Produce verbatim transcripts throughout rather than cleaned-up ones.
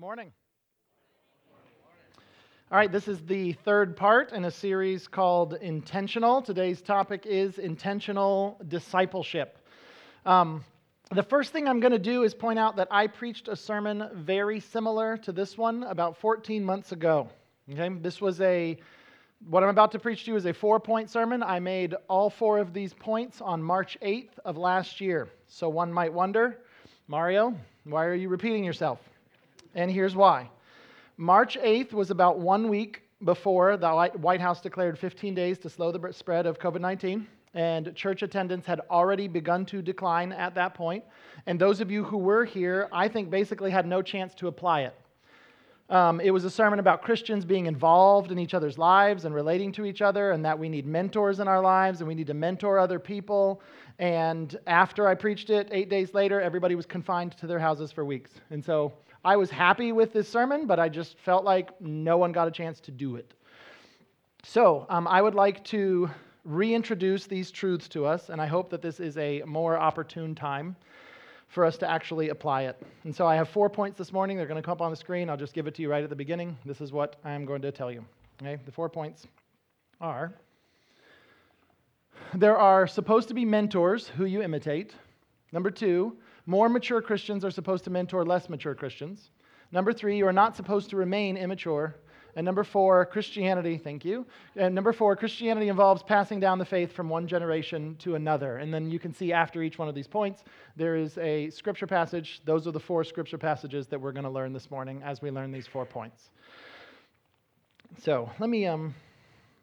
morning. All right, this is the third part in a series called Intentional. Today's topic is intentional discipleship. Um, the first thing I'm going to do is point out that I preached a sermon very similar to this one about fourteen months ago. Okay, this was a, what I'm about to preach to you is a four-point sermon. I made all four of these points on March eighth of last year. So one might wonder, Mario, why are you repeating yourself? And here's why. March eighth was about one week before the White House declared fifteen days to slow the spread of covid nineteen, and church attendance had already begun to decline at that point. And those of you who were here, I think, basically had no chance to apply it. Um, it was a sermon about Christians being involved in each other's lives and relating to each other, and that we need mentors in our lives and we need to mentor other people. And after I preached it, eight days later, everybody was confined to their houses for weeks. And so I was happy with this sermon, but I just felt like no one got a chance to do it. So um, I would like to reintroduce these truths to us, and I hope that this is a more opportune time for us to actually apply it. And so I have four points this morning. They're going to come up on the screen. I'll just give it to you right at the beginning. This is what I'm going to tell you. Okay? The four points are: there are supposed to be mentors who you imitate. Number two, more mature Christians are supposed to mentor less mature Christians. Number three, you are not supposed to remain immature. And number four, Christianity, thank you. And number four, Christianity involves passing down the faith from one generation to another. And then you can see after each one of these points, there is a scripture passage. Those are the four scripture passages that we're going to learn this morning as we learn these four points. So let me um,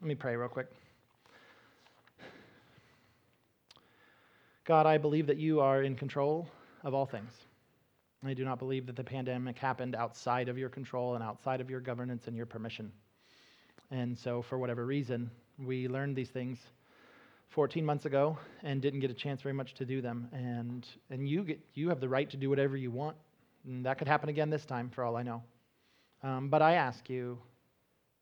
let me pray real quick. God, I believe that you are in control of all things. I do not believe that the pandemic happened outside of your control and outside of your governance and your permission. And so for whatever reason, we learned these things fourteen months ago and didn't get a chance very much to do them. And and you get, you have the right to do whatever you want. And that could happen again this time, for all I know. Um, but I ask you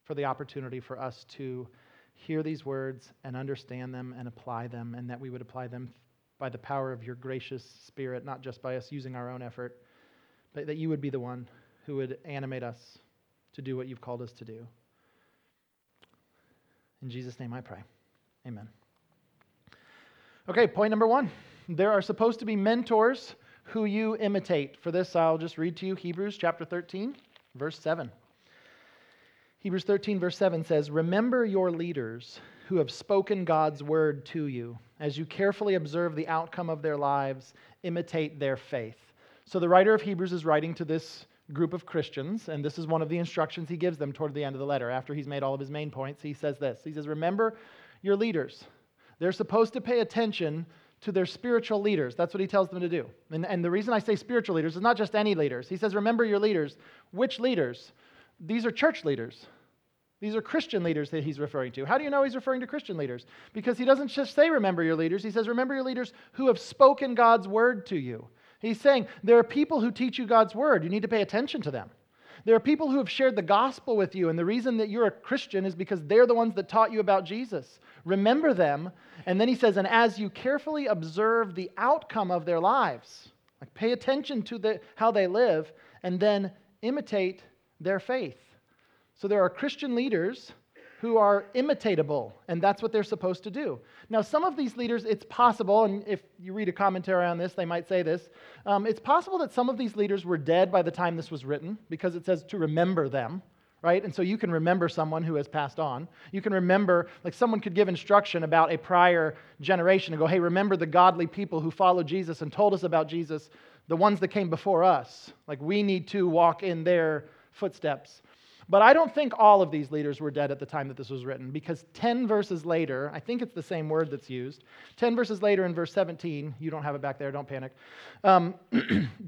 for the opportunity for us to hear these words and understand them and apply them, and that we would apply them by the power of your gracious spirit, not just by us using our own effort, but that you would be the one who would animate us to do what you've called us to do. In Jesus' name I pray. Amen. Okay, point number one. There are supposed to be mentors who you imitate. For this, I'll just read to you Hebrews chapter thirteen, verse seven. Hebrews thirteen, verse seven says, "Remember your leaders who have spoken God's word to you. As you carefully observe the outcome of their lives, imitate their faith." So the writer of Hebrews is writing to this group of Christians, and this is one of the instructions he gives them toward the end of the letter. After he's made all of his main points, he says this. He says, "Remember your leaders." They're supposed to pay attention to their spiritual leaders. That's what he tells them to do. And, and the reason I say spiritual leaders is not just any leaders. He says, "Remember your leaders." Which leaders? These are church leaders. These are Christian leaders that he's referring to. How do you know he's referring to Christian leaders? Because he doesn't just say, "Remember your leaders." He says, "Remember your leaders who have spoken God's word to you." He's saying, there are people who teach you God's word. You need to pay attention to them. There are people who have shared the gospel with you, and the reason that you're a Christian is because they're the ones that taught you about Jesus. Remember them. And then he says, "And as you carefully observe the outcome of their lives," like pay attention to the, how they live, "and then imitate their faith." So there are Christian leaders who are imitatable, and that's what they're supposed to do. Now, some of these leaders, it's possible, and if you read a commentary on this, they might say this, um, it's possible that some of these leaders were dead by the time this was written, because it says to remember them, right? And so you can remember someone who has passed on. You can remember, like someone could give instruction about a prior generation and go, "Hey, remember the godly people who followed Jesus and told us about Jesus, the ones that came before us. Like, we need to walk in their footsteps." But I don't think all of these leaders were dead at the time that this was written, because ten verses later, I think it's the same word that's used, ten verses later in verse seventeen, you don't have it back there, don't panic. Um,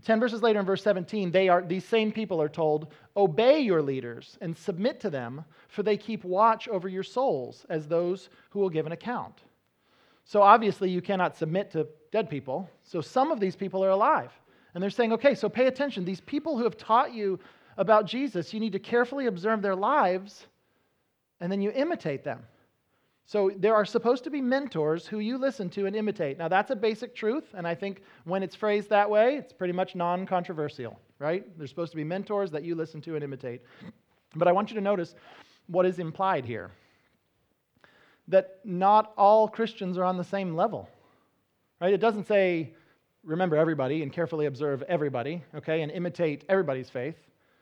ten verses later in verse seventeen, they are these same people are told, "Obey your leaders and submit to them, for they keep watch over your souls as those who will give an account." So obviously you cannot submit to dead people, so some of these people are alive. And they're saying, "Okay, so pay attention. These people who have taught you about Jesus, you need to carefully observe their lives, and then you imitate them." So there are supposed to be mentors who you listen to and imitate. Now, that's a basic truth, and I think when it's phrased that way, it's pretty much non-controversial. right? They're supposed to be mentors that you listen to and imitate. But I want you to notice what is implied here. That not all Christians are on the same level, right? It doesn't say, remember everybody and carefully observe everybody, okay, and imitate everybody's faith.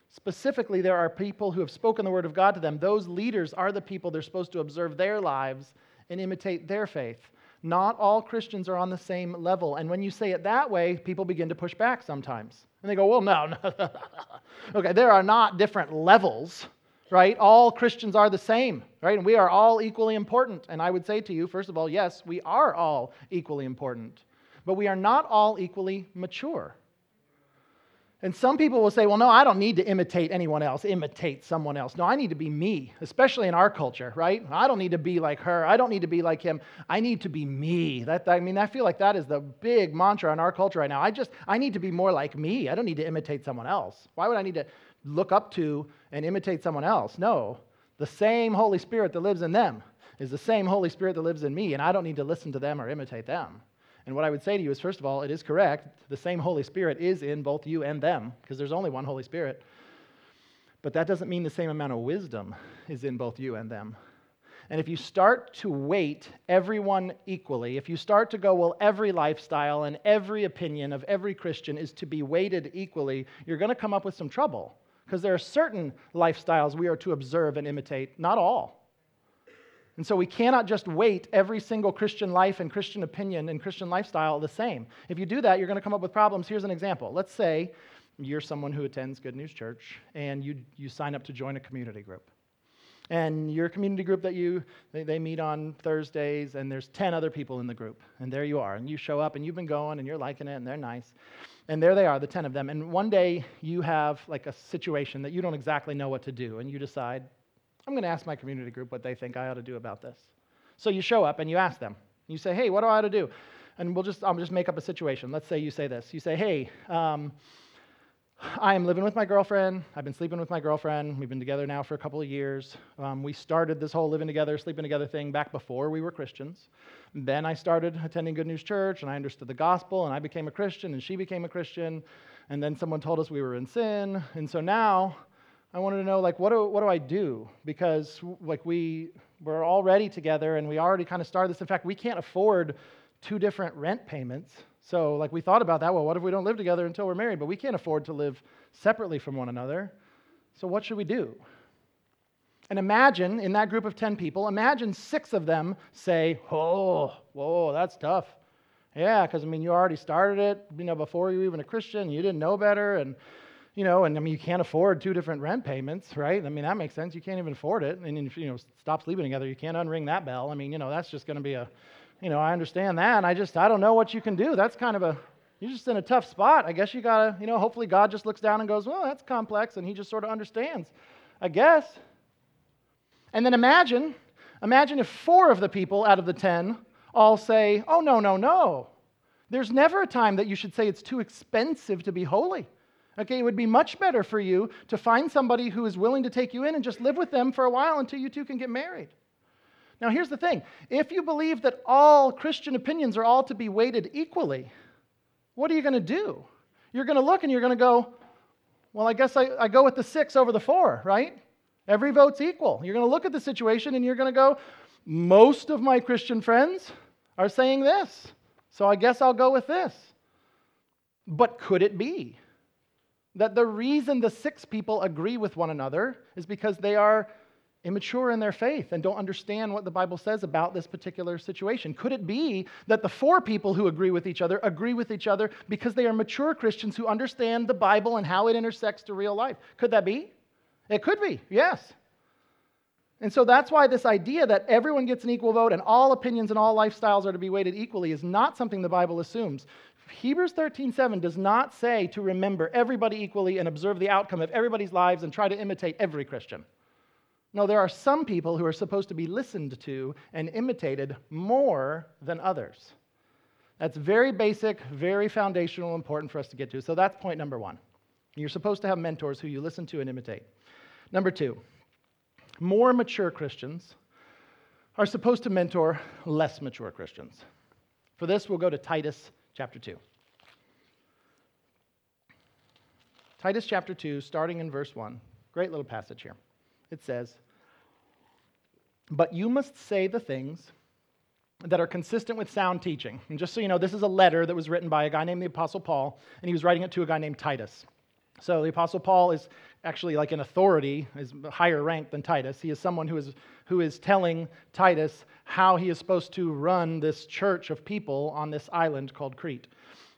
Specifically, there are people who have spoken the word of God to them. Those leaders are the people they're supposed to observe their lives and imitate their faith. Not all Christians are on the same level. And when you say it that way, people begin to push back sometimes. And they go, well, no, no. Okay, there are not different levels, right? All Christians are the same, right? And we are all equally important. And I would say to you, first of all, yes, we are all equally important. But we are not all equally mature. And some people will say, well, no, I don't need to imitate anyone else, imitate someone else. No, I need to be me, especially in our culture, right? I don't need to be like her. I don't need to be like him. I need to be me. That I mean, I feel like that is the big mantra in our culture right now. I just, I need to be more like me. I don't need to imitate someone else. Why would I need to look up to and imitate someone else? No, the same Holy Spirit that lives in them is the same Holy Spirit that lives in me, and I don't need to listen to them or imitate them. And what I would say to you is, first of all, it is correct. The same Holy Spirit is in both you and them, because there's only one Holy Spirit. But that doesn't mean the same amount of wisdom is in both you and them. And if you start to weight everyone equally, if you start to go, well, every lifestyle and every opinion of every Christian is to be weighted equally, you're going to come up with some trouble, because there are certain lifestyles we are to observe and imitate, not all. And so we cannot just weight every single Christian life and Christian opinion and Christian lifestyle the same. If you do that, you're going to come up with problems. Here's an example. Let's say you're someone who attends Good News Church, and you you sign up to join a community group. And your community group that you, they, they meet on Thursdays, and there's ten other people in the group. And there you are. And you show up, and you've been going, and you're liking it, and they're nice. And there they are, the ten of them. And one day you have like a situation that you don't exactly know what to do, and you decide, I'm going to ask my community group what they think I ought to do about this. So you show up and you ask them. You say, hey, what do I ought to do? And we'll just, I'll just make up a situation. Let's say you say this. You say, hey, um, I am living with my girlfriend. I've been sleeping with my girlfriend. We've been together now for a couple of years. Um, we started this whole living together, sleeping together thing back before we were Christians. Then I started attending Good News Church, and I understood the gospel, and I became a Christian, and she became a Christian. And then someone told us we were in sin. And so now I wanted to know, like, what do what do I do? Because, like, we we're already together, and we already kind of started this. In fact, we can't afford two different rent payments. So, like, we thought about that. Well, what if we don't live together until we're married? But we can't afford to live separately from one another. So what should we do? And imagine, in that group of ten people, imagine six of them say, oh, whoa, that's tough. Yeah, because, I mean, you already started it, you know, before you were even a Christian. You didn't know better, and You know, and I mean, you can't afford two different rent payments, right? I mean, that makes sense. You can't even afford it. And if you know, stop sleeping together, you can't unring that bell. I mean, you know, that's just going to be a, you know, I understand that. And I just, I don't know what you can do. That's kind of a, you're just in a tough spot. I guess you got to, you know, hopefully God just looks down and goes, well, that's complex. And he just sort of understands, I guess. And then imagine, imagine if four of the people out of the ten all say, oh, no, no, no. There's never a time that you should say it's too expensive to be holy. Okay, it would be much better for you to find somebody who is willing to take you in and just live with them for a while until you two can get married. Now, here's the thing. If you believe that all Christian opinions are all to be weighted equally, what are you going to do? You're going to look and you're going to go, well, I guess I, I go with the six over the four, right? Every vote's equal. You're going to look at the situation and you're going to go, most of my Christian friends are saying this, so I guess I'll go with this. But could it be that the reason the six people agree with one another is because they are immature in their faith and don't understand what the Bible says about this particular situation? Could it be that the four people who agree with each other agree with each other because they are mature Christians who understand the Bible and how it intersects to real life? Could that be? It could be, yes. And so that's why this idea that everyone gets an equal vote and all opinions and all lifestyles are to be weighted equally is not something the Bible assumes. Hebrews thirteen seven does not say to remember everybody equally and observe the outcome of everybody's lives and try to imitate every Christian. No, there are some people who are supposed to be listened to and imitated more than others. That's very basic, very foundational, important for us to get to. So that's point number one. You're supposed to have mentors who you listen to and imitate. Number two, more mature Christians are supposed to mentor less mature Christians. For this, we'll go to Titus chapter two. Titus chapter two, starting in verse one. Great little passage here. It says, "But you must say the things that are consistent with sound teaching." And just so you know, this is a letter that was written by a guy named the Apostle Paul, and he was writing it to a guy named Titus. So the Apostle Paul is actually like an authority, is higher ranked than Titus. He is someone who is who is telling Titus how he is supposed to run this church of people on this island called Crete.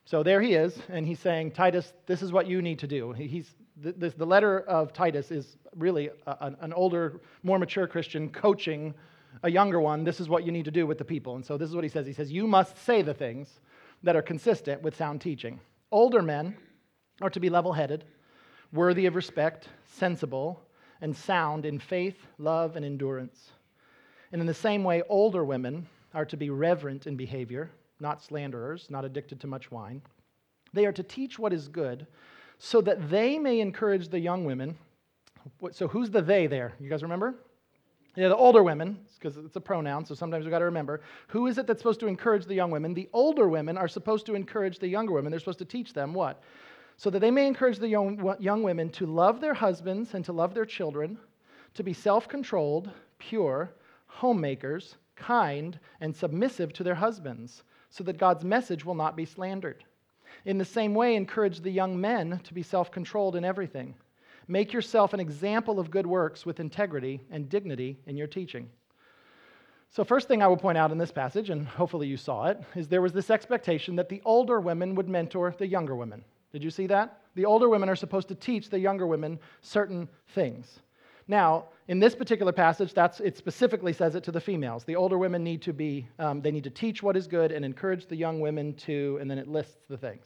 So there he is, and he's saying, Titus, this is what you need to do. He's the, the letter of Titus is really a, an older, more mature Christian coaching a younger one. This is what you need to do with the people. And so this is what he says. He says, you must say the things that are consistent with sound teaching. Older men are to be level-headed, worthy of respect, sensible, and sound in faith, love, and endurance. And in the same way, older women are to be reverent in behavior, not slanderers, not addicted to much wine. They are to teach what is good so that they may encourage the young women. So who's the they there? You guys remember? Yeah, the older women, because it's a pronoun, so sometimes we've got to remember. Who is it that's supposed to encourage the young women? The older women are supposed to encourage the younger women. They're supposed to teach them what? So that they may encourage the young, young women to love their husbands and to love their children, to be self-controlled, pure, homemakers, kind, and submissive to their husbands, so that God's message will not be slandered. In the same way, encourage the young men to be self-controlled in everything. Make yourself an example of good works with integrity and dignity in your teaching. So first thing I will point out in this passage, and hopefully you saw it, is there was this expectation that the older women would mentor the younger women. Did you see that? The older women are supposed to teach the younger women certain things. Now, in this particular passage, that's it specifically says it to the females. The older women need to be, um, they need to teach what is good and encourage the young women to, and then it lists the things.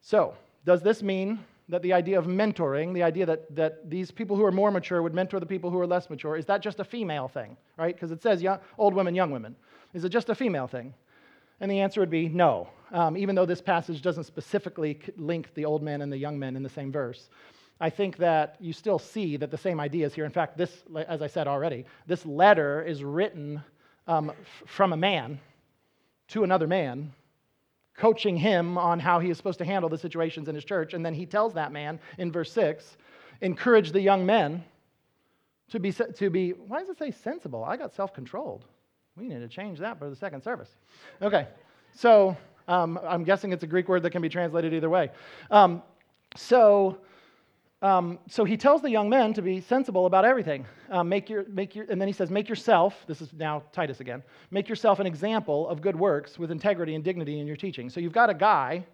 So, does this mean that the idea of mentoring, the idea that, that these people who are more mature would mentor the people who are less mature, is that just a female thing, right? Because it says young, old women, young women. Is it just a female thing? And the answer would be no, um, even though this passage doesn't specifically link the old men and the young men in the same verse. I think that you still see that the same idea is here. In fact, this, as I said already, this letter is written um, from a man to another man, coaching him on how he is supposed to handle the situations in his church. And then he tells that man in verse six, encourage the young men to be, to be why does it say sensible? I got self-controlled. We need to change that for the second service. Okay, so um, I'm guessing it's a Greek word that can be translated either way. Um, so um, so he tells the young men to be sensible about everything. Uh, make your, make your, and then he says, make yourself, this is now Titus again, make yourself an example of good works with integrity and dignity in your teaching. So you've got a guy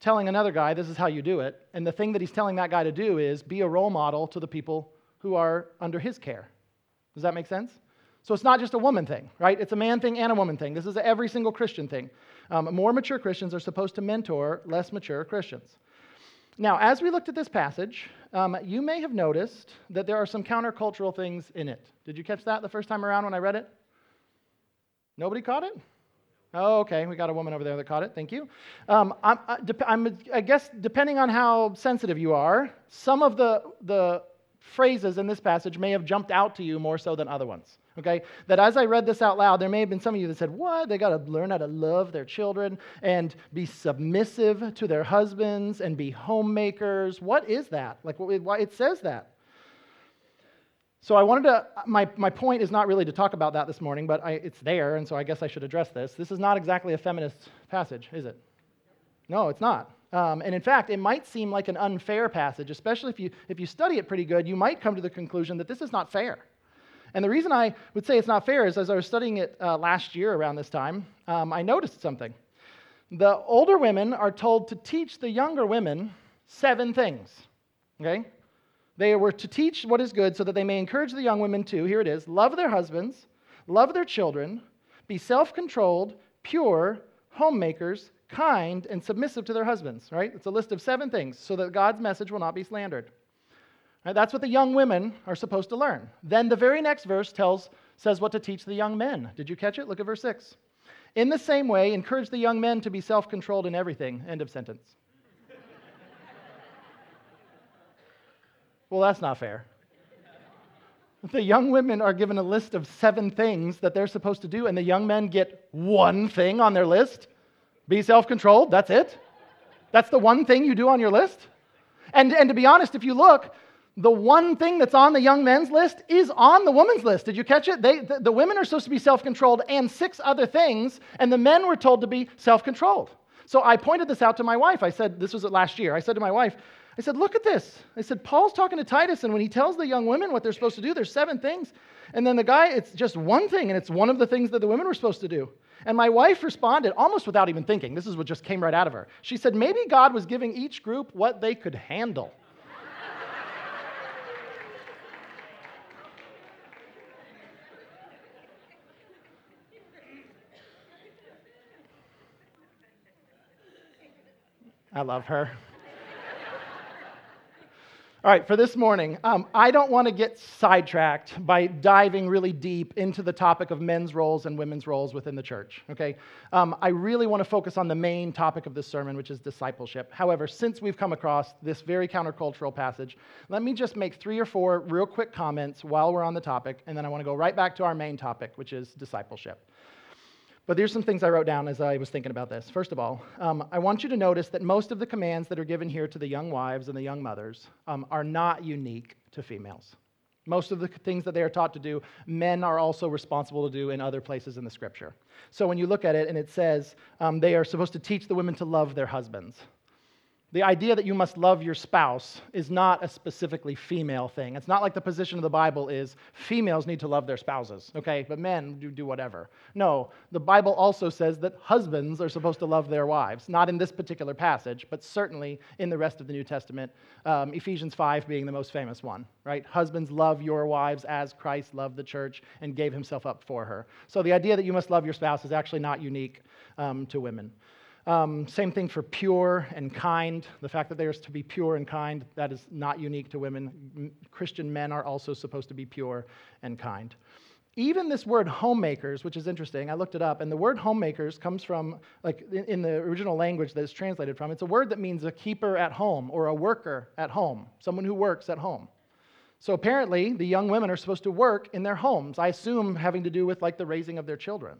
telling another guy, this is how you do it. And the thing that he's telling that guy to do is be a role model to the people who are under his care. Does that make sense? So it's not just a woman thing, right? It's a man thing and a woman thing. This is a every single Christian thing. Um, more mature Christians are supposed to mentor less mature Christians. Now, as we looked at this passage, um, you may have noticed that there are some countercultural things in it. Did you catch that the first time around when I read it? Nobody caught it? Oh, okay. We got a woman over there that caught it. Thank you. Um, I'm, I'm, I guess depending on how sensitive you are, some of the the phrases in this passage may have jumped out to you more so than other ones. Okay, that as I read this out loud, there may have been some of you that said, what? They got to learn how to love their children and be submissive to their husbands and be homemakers. What is that? Like, why it says that? So I wanted to, my, my point is not really to talk about that this morning, but I, it's there, and so I guess I should address this. This is not exactly a feminist passage, is it? No, it's not. Um, and in fact, it might seem like an unfair passage, especially if you if you study it pretty good, you might come to the conclusion that this is not fair. And the reason I would say it's not fair is as I was studying it uh, last year around this time, um, I noticed something. The older women are told to teach the younger women seven things, okay? They were to teach what is good so that they may encourage the young women to, here it is, love their husbands, love their children, be self-controlled, pure, homemakers, kind, and submissive to their husbands, right? It's a list of seven things so that God's message will not be slandered. That's what the young women are supposed to learn. Then the very next verse tells says what to teach the young men. Did you catch it? Look at verse six. In the same way, encourage the young men to be self-controlled in everything. End of sentence. Well, that's not fair. The young women are given a list of seven things that they're supposed to do, and the young men get one thing on their list. Be self-controlled. That's it. That's the one thing you do on your list. And, and to be honest, if you look, the one thing that's on the young men's list is on the women's list. Did you catch it? They, the, the women are supposed to be self-controlled and six other things, and the men were told to be self-controlled. So I pointed this out to my wife. I said, this was last year. I said to my wife, I said, look at this. I said, Paul's talking to Titus, and when he tells the young women what they're supposed to do, there's seven things. And then the guy, it's just one thing, and it's one of the things that the women were supposed to do. And my wife responded almost without even thinking. This is what just came right out of her. She said, maybe God was giving each group what they could handle. I love her. All right, for this morning, um, I don't want to get sidetracked by diving really deep into the topic of men's roles and women's roles within the church, okay? Um, I really want to focus on the main topic of this sermon, which is discipleship. However, since we've come across this very countercultural passage, let me just make three or four real quick comments while we're on the topic, and then I want to go right back to our main topic, which is discipleship. But there's some things I wrote down as I was thinking about this. First of all, um, I want you to notice that most of the commands that are given here to the young wives and the young mothers um, are not unique to females. Most of the things that they are taught to do, men are also responsible to do in other places in the Scripture. So when you look at it and it says um, they are supposed to teach the women to love their husbands. The idea that you must love your spouse is not a specifically female thing. It's not like the position of the Bible is females need to love their spouses, okay? But men do, do whatever. No, the Bible also says that husbands are supposed to love their wives, not in this particular passage, but certainly in the rest of the New Testament, um, Ephesians five being the most famous one, right? Husbands, love your wives as Christ loved the church and gave himself up for her. So the idea that you must love your spouse is actually not unique um, to women. Um, same thing for pure and kind. The fact that they are to be pure and kind, that is not unique to women. Christian men are also supposed to be pure and kind. Even this word homemakers, which is interesting, I looked it up, and the word homemakers comes from, like in the original language that it's translated from, it's a word that means a keeper at home or a worker at home, someone who works at home. So apparently the young women are supposed to work in their homes, I assume having to do with like the raising of their children.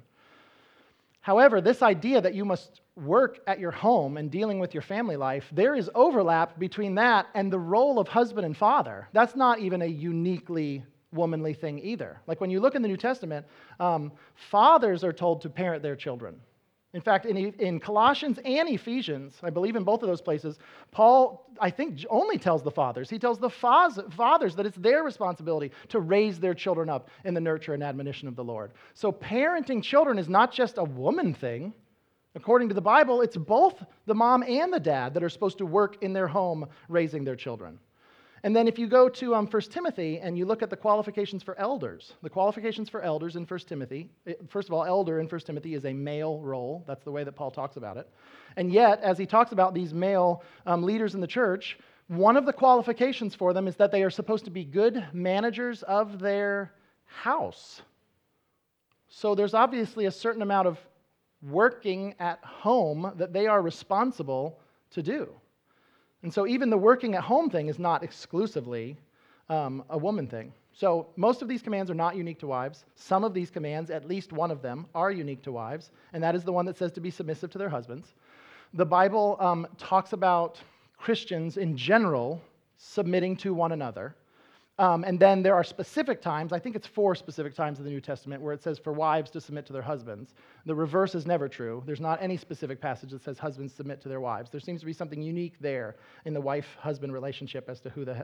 However, this idea that you must work at your home and dealing with your family life, there is overlap between that and the role of husband and father. That's not even a uniquely womanly thing either. Like when you look in the New Testament, um, fathers are told to parent their children. In fact, in, in Colossians and Ephesians, I believe in both of those places, Paul, I think, only tells the fathers. He tells the fathers that it's their responsibility to raise their children up in the nurture and admonition of the Lord. So parenting children is not just a woman thing. According to the Bible, it's both the mom and the dad that are supposed to work in their home raising their children. And then if you go to um, First Timothy and you look at the qualifications for elders, the qualifications for elders in First Timothy, first of all, elder in First Timothy is a male role. That's the way that Paul talks about it. And yet, as he talks about these male um, leaders in the church, one of the qualifications for them is that they are supposed to be good managers of their house. So there's obviously a certain amount of working at home that they are responsible to do. And so even the working at home thing is not exclusively um, a woman thing. So most of these commands are not unique to wives. Some of these commands, at least one of them, are unique to wives, and that is the one that says to be submissive to their husbands. The Bible um, talks about Christians in general submitting to one another. Um, and then there are specific times, I think it's four specific times in the New Testament, where it says for wives to submit to their husbands. The reverse is never true. There's not any specific passage that says husbands submit to their wives. There seems to be something unique there in the wife-husband relationship as to who the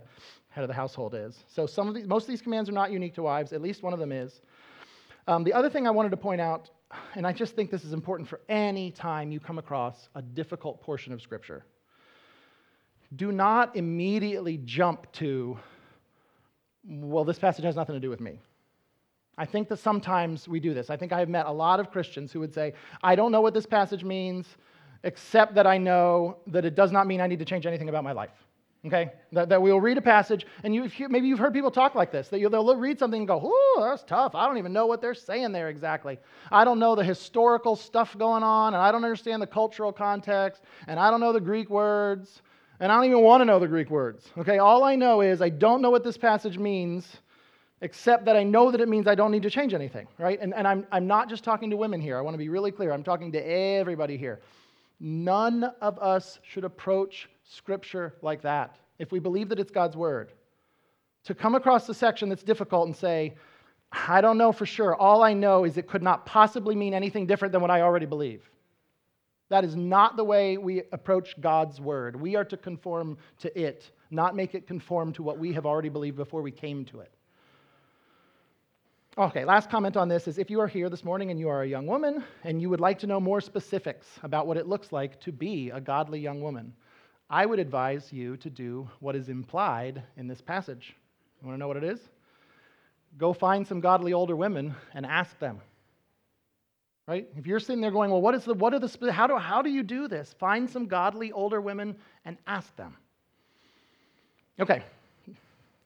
head of the household is. So some of these, most of these commands are not unique to wives. At least one of them is. Um, the other thing I wanted to point out, and I just think this is important for any time you come across a difficult portion of Scripture, do not immediately jump to, well, this passage has nothing to do with me. I think that sometimes we do this. I think I have met a lot of Christians who would say, I don't know what this passage means, except that I know that it does not mean I need to change anything about my life. Okay? That, that we'll read a passage, and you, you maybe you've heard people talk like this, that you, they'll read something and go, ooh, that's tough. I don't even know what they're saying there exactly. I don't know the historical stuff going on, and I don't understand the cultural context, and I don't know the Greek words. And I don't even want to know the Greek words, okay? All I know is I don't know what this passage means, except that I know that it means I don't need to change anything, right? And, and I'm, I'm not just talking to women here. I want to be really clear. I'm talking to everybody here. None of us should approach Scripture like that. if we believe that it's God's word, to come across a section that's difficult and say, I don't know for sure. All I know is it could not possibly mean anything different than what I already believe. That is not the way we approach God's word. We are to conform to it, not make it conform to what we have already believed before we came to it. Okay, last comment on this is if you are here this morning and you are a young woman and you would like to know more specifics about what it looks like to be a godly young woman, I would advise you to do what is implied in this passage. You want to know what it is? Go find some godly older women and ask them. Right? If you're sitting there going, well, what is the, what are the, how do, how do you do this? Find some godly older women and ask them. Okay,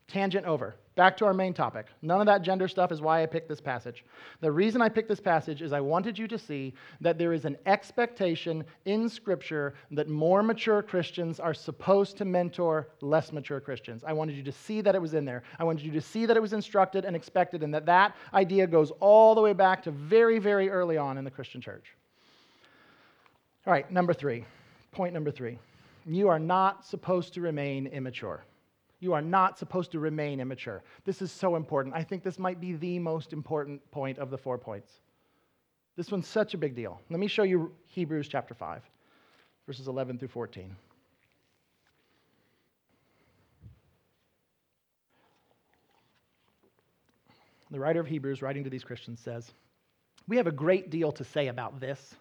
tangent over. Back to our main topic. None of that gender stuff is why I picked this passage. The reason I picked this passage is I wanted you to see that there is an expectation in Scripture that more mature Christians are supposed to mentor less mature Christians. I wanted you to see that it was in there. I wanted you to see that it was instructed and expected, and that that idea goes all the way back to very, very early on in the Christian church. All right, number three. Point number three. You are not supposed to remain immature. You are not supposed to remain immature. This is so important. I think this might be the most important point of the four points. This one's such a big deal. Let me show you Hebrews chapter five, verses eleven through fourteen. The writer of Hebrews, writing to these Christians, says, "We have a great deal to say about this,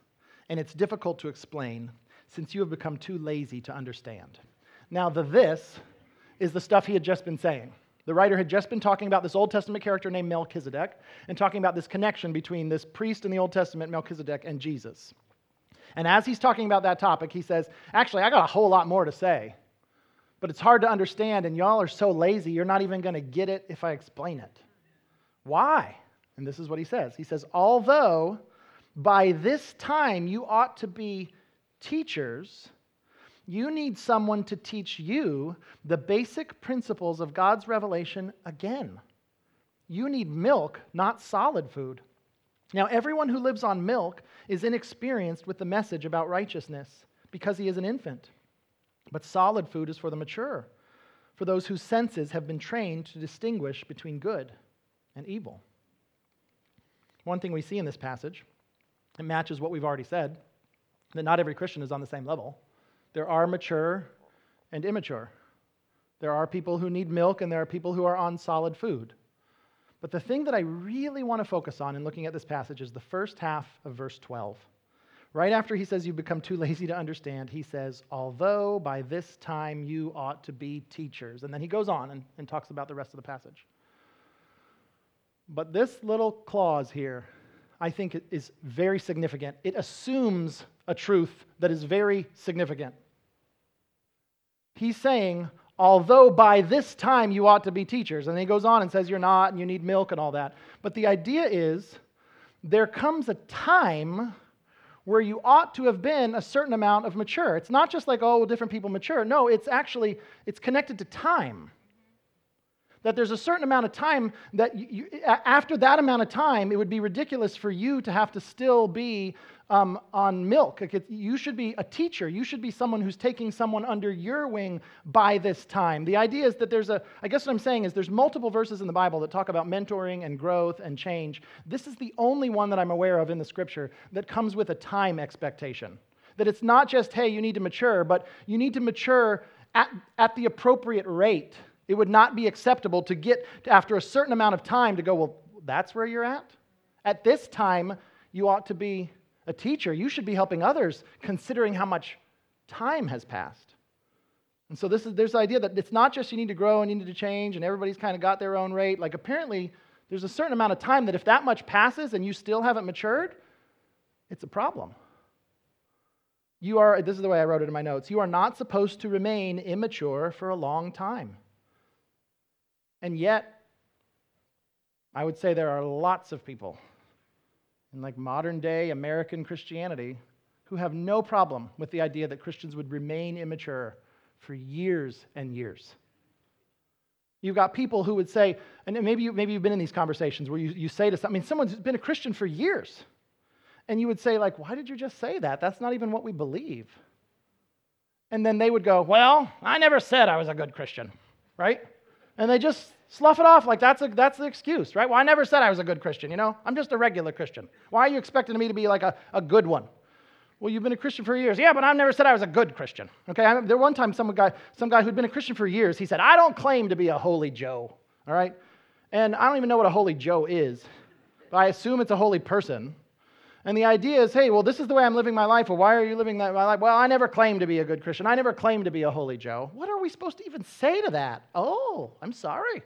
and it's difficult to explain, since you have become too lazy to understand." Now, the this is the stuff he had just been saying. The writer had just been talking about this Old Testament character named Melchizedek and talking about this connection between this priest in the Old Testament, Melchizedek, and Jesus. And as he's talking about that topic, he says, actually, I got a whole lot more to say, but it's hard to understand, and y'all are so lazy, you're not even going to get it if I explain it. Why? And this is what he says. He says, although by this time you ought to be teachers, you need someone to teach you the basic principles of God's revelation again. You need milk, not solid food. Now, everyone who lives on milk is inexperienced with the message about righteousness because he is an infant. But solid food is for the mature, for those whose senses have been trained to distinguish between good and evil. One thing we see in this passage, it matches what we've already said, that not every Christian is on the same level. There are mature and immature. There are people who need milk, and there are people who are on solid food. But the thing that I really want to focus on in looking at this passage is the first half of verse twelve. Right after he says, you've become too lazy to understand, he says, although by this time you ought to be teachers. And then he goes on and, and talks about the rest of the passage. But this little clause here, I think, is very significant. It assumes a truth that is very significant. He's saying, although by this time you ought to be teachers, and then he goes on and says you're not, and you need milk and all that. But the idea is, there comes a time where you ought to have been a certain amount of mature. It's not just like, oh, well, different people mature. No, it's actually, it's connected to time. That there's a certain amount of time that you, after that amount of time, it would be ridiculous for you to have to still be um, on milk. You should be a teacher. You should be someone who's taking someone under your wing by this time. The idea is that there's a, I guess what I'm saying is there's multiple verses in the Bible that talk about mentoring and growth and change. This is the only one that I'm aware of in the Scripture that comes with a time expectation. That it's not just, hey, you need to mature, but you need to mature at, at the appropriate rate. It would not be acceptable to get, to, after a certain amount of time, to go, well, that's where you're at? At this time, you ought to be a teacher. You should be helping others, considering how much time has passed. And so this is, there's the idea that it's not just you need to grow and you need to change, and everybody's kind of got their own rate. Like, apparently, there's a certain amount of time that if that much passes and you still haven't matured, it's a problem. You are, this is the way I wrote it in my notes, you are not supposed to remain immature for a long time. And yet, I would say there are lots of people in like modern day American Christianity who have no problem with the idea that Christians would remain immature for years and years. You've got people who would say, and maybe, you, maybe you've been in these conversations where you, you say to someone, I mean, someone's been a Christian for years, and you would say like, why did you just say that? That's not even what we believe. and then they would go, well, I never said I was a good Christian, right? And they just slough it off like that's a, that's the excuse, right? Well, I never said I was a good Christian, you know? I'm just a regular Christian. Why are you expecting me to be like a, a good one? Well, you've been a Christian for years. Yeah, but I've never said I was a good Christian. Okay, I, there one time some guy, some guy who'd been a Christian for years, he said, I don't claim to be a holy Joe, all right? And I don't even know what a holy Joe is, but I assume it's a holy person. And the idea is, hey, well, this is the way I'm living my life. Well, why are you living that my life? Well, I never claimed to be a good Christian. I never claimed to be a holy Joe. What are we supposed to even say to that? Oh, I'm sorry.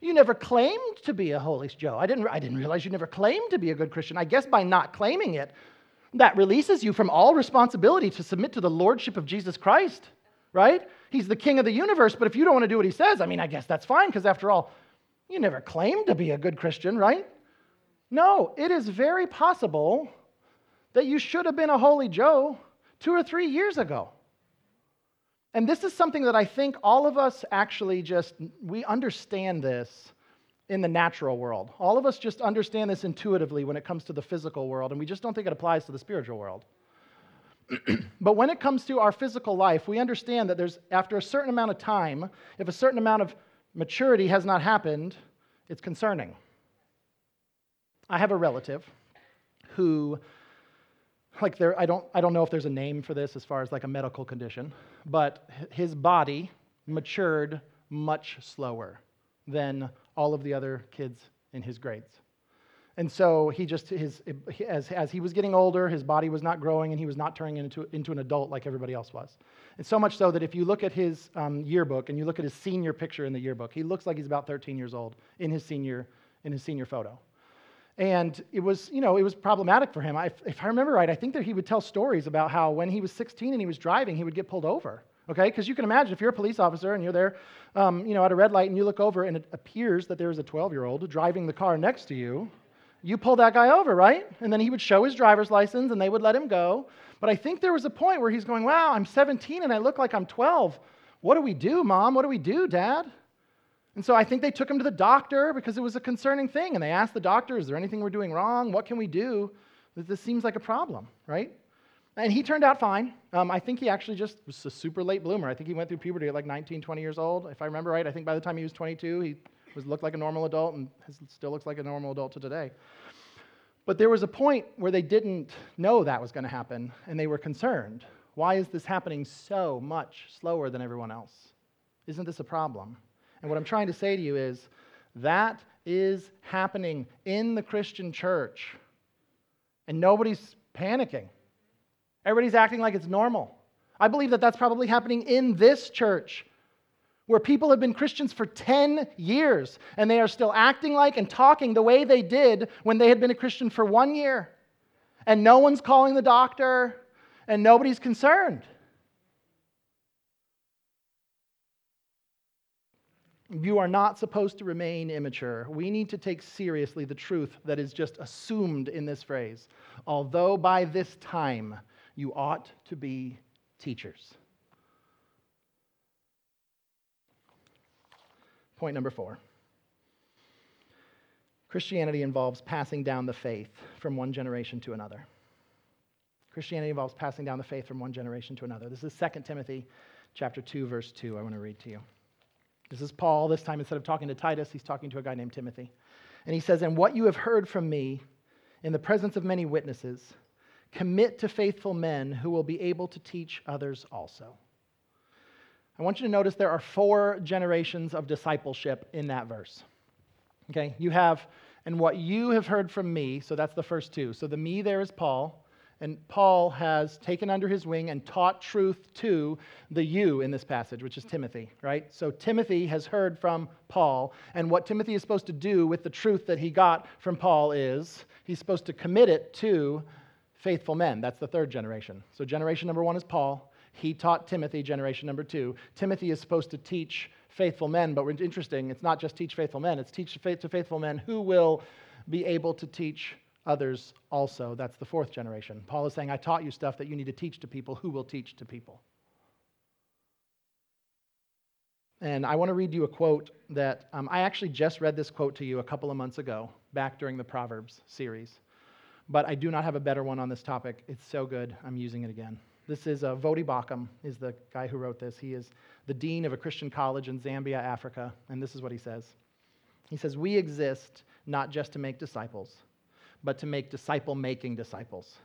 You never claimed to be a holy Joe. I didn't, I didn't realize you never claimed to be a good Christian. I guess by not claiming it, that releases you from all responsibility to submit to the lordship of Jesus Christ, right? He's the king of the universe, but if you don't want to do what he says, I mean, I guess that's fine, because after all, you never claimed to be a good Christian, right? No, it is very possible that you should have been a holy Joe two or three years ago. And this is something that I think all of us actually just, we understand this in the natural world. All of us just understand this intuitively when it comes to the physical world, and we just don't think it applies to the spiritual world. But when it comes to our physical life, we understand that there's, after a certain amount of time, if a certain amount of maturity has not happened, it's concerning. I have a relative who, like, there, I don't, I don't know if there's a name for this as far as like a medical condition, but his body matured much slower than all of the other kids in his grades. And so he just, his as as he was getting older, his body was not growing and he was not turning into, into an adult like everybody else was. And so much so that if you look at his um, yearbook and you look at his senior picture in the yearbook, he looks like he's about thirteen years old in his senior in his senior photo. And it was, you know, it was problematic for him. I, if I remember right, I think that he would tell stories about how when he was sixteen and he was driving, he would get pulled over. Okay, because you can imagine if you're a police officer and you're there, um, you know, at a red light and you look over and it appears that there is a twelve-year-old driving the car next to you, you pull that guy over, right? And then he would show his driver's license and they would let him go. But I think there was a point where he's going, wow, I'm seventeen and I look like I'm twelve. What do we do, Mom? What do we do, Dad? And so I think they took him to the doctor because it was a concerning thing. And they asked the doctor, is there anything we're doing wrong? What can we do? This seems like a problem, right? And he turned out fine. Um, I think he actually just was a super late bloomer. I think he went through puberty at like nineteen, twenty years old. If I remember right, I think by the time he was twenty-two, he was looked like a normal adult and has, still looks like a normal adult to today. But there was a point where they didn't know that was going to happen, and they were concerned. Why is this happening so much slower than everyone else? Isn't this a problem? And what I'm trying to say to you is that is happening in the Christian church, and nobody's panicking. Everybody's acting like it's normal. I believe that that's probably happening in this church where people have been Christians for ten years and they are still acting like and talking the way they did when they had been a Christian for one year. And no one's calling the doctor and nobody's concerned. You are not supposed to remain immature. We need to take seriously the truth that is just assumed in this phrase. Although by this time, you ought to be teachers. Point number four. Christianity involves passing down the faith from one generation to another. Christianity involves passing down the faith from one generation to another. This is Second Timothy chapter two, verse two. I want to read to you. This is Paul. This time, instead of talking to Titus, he's talking to a guy named Timothy. And he says, "And what you have heard from me in the presence of many witnesses, commit to faithful men who will be able to teach others also." I want you to notice there are four generations of discipleship in that verse. Okay, you have, and what you have heard from me, so that's the first two. So the me there is Paul, and Paul has taken under his wing and taught truth to the you in this passage, which is Timothy, right? So Timothy has heard from Paul, and what Timothy is supposed to do with the truth that he got from Paul is he's supposed to commit it to faithful men. That's the third generation. So generation number one is Paul. He taught Timothy, generation number two. Timothy is supposed to teach faithful men, but it's interesting, it's not just teach faithful men, it's teach to faithful men who will be able to teach others also. That's the fourth generation. Paul is saying, I taught you stuff that you need to teach to people who will teach to people. And I want to read you a quote that, um, I actually just read this quote to you a couple of months ago, back during the Proverbs series. But I do not have a better one on this topic. It's so good, I'm using it again. This is uh, Voddie Baucham is the guy who wrote this. He is the dean of a Christian college in Zambia, Africa, and this is what he says. He says, "We exist not just to make disciples, but to make disciple-making disciples.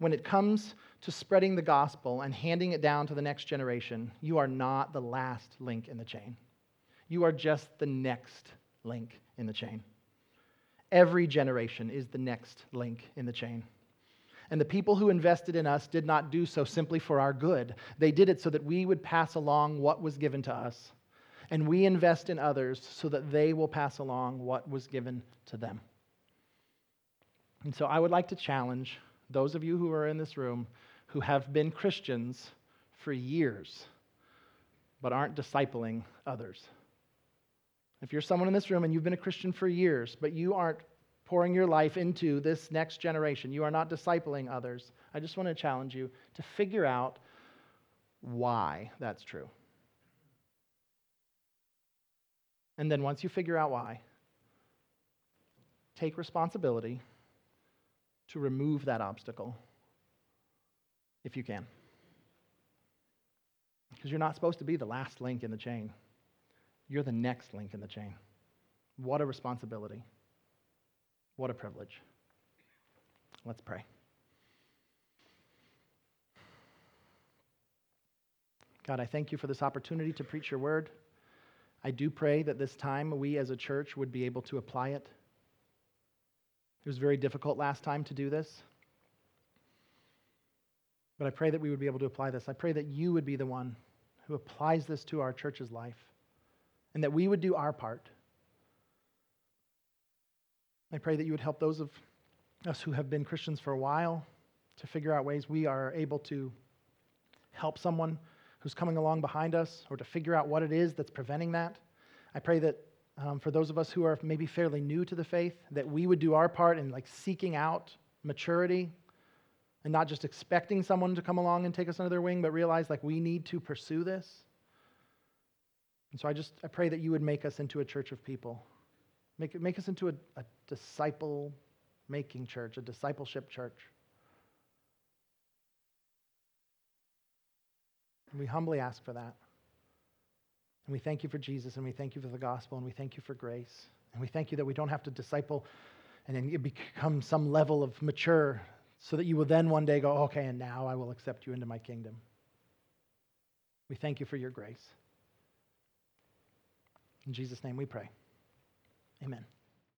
When it comes to spreading the gospel and handing it down to the next generation, you are not the last link in the chain. You are just the next link in the chain. Every generation is the next link in the chain. And the people who invested in us did not do so simply for our good. They did it so that we would pass along what was given to us. And we invest in others so that they will pass along what was given to them." And so I would like to challenge those of you who are in this room who have been Christians for years but aren't discipling others. If you're someone in this room and you've been a Christian for years but you aren't pouring your life into this next generation, you are not discipling others, I just want to challenge you to figure out why that's true. And then once you figure out why, take responsibility to remove that obstacle if you can. Because you're not supposed to be the last link in the chain. You're the next link in the chain. What a responsibility. What a privilege. Let's pray. God, I thank you for this opportunity to preach your word. I do pray that this time we as a church would be able to apply it. It was very difficult last time to do this. But I pray that we would be able to apply this. I pray that you would be the one who applies this to our church's life and that we would do our part. I pray that you would help those of us who have been Christians for a while to figure out ways we are able to help someone who's coming along behind us, or to figure out what it is that's preventing that. I pray that um, for those of us who are maybe fairly new to the faith, that we would do our part in like seeking out maturity and not just expecting someone to come along and take us under their wing, but realize like we need to pursue this. And so I just, I pray that you would make us into a church of people. Make, make us into a, a disciple-making church, a discipleship church. And we humbly ask for that. And we thank you for Jesus, and we thank you for the gospel, and we thank you for grace. And we thank you that we don't have to disciple and then become some level of mature so that you will then one day go, okay, and now I will accept you into my kingdom. We thank you for your grace. In Jesus' name we pray. Amen.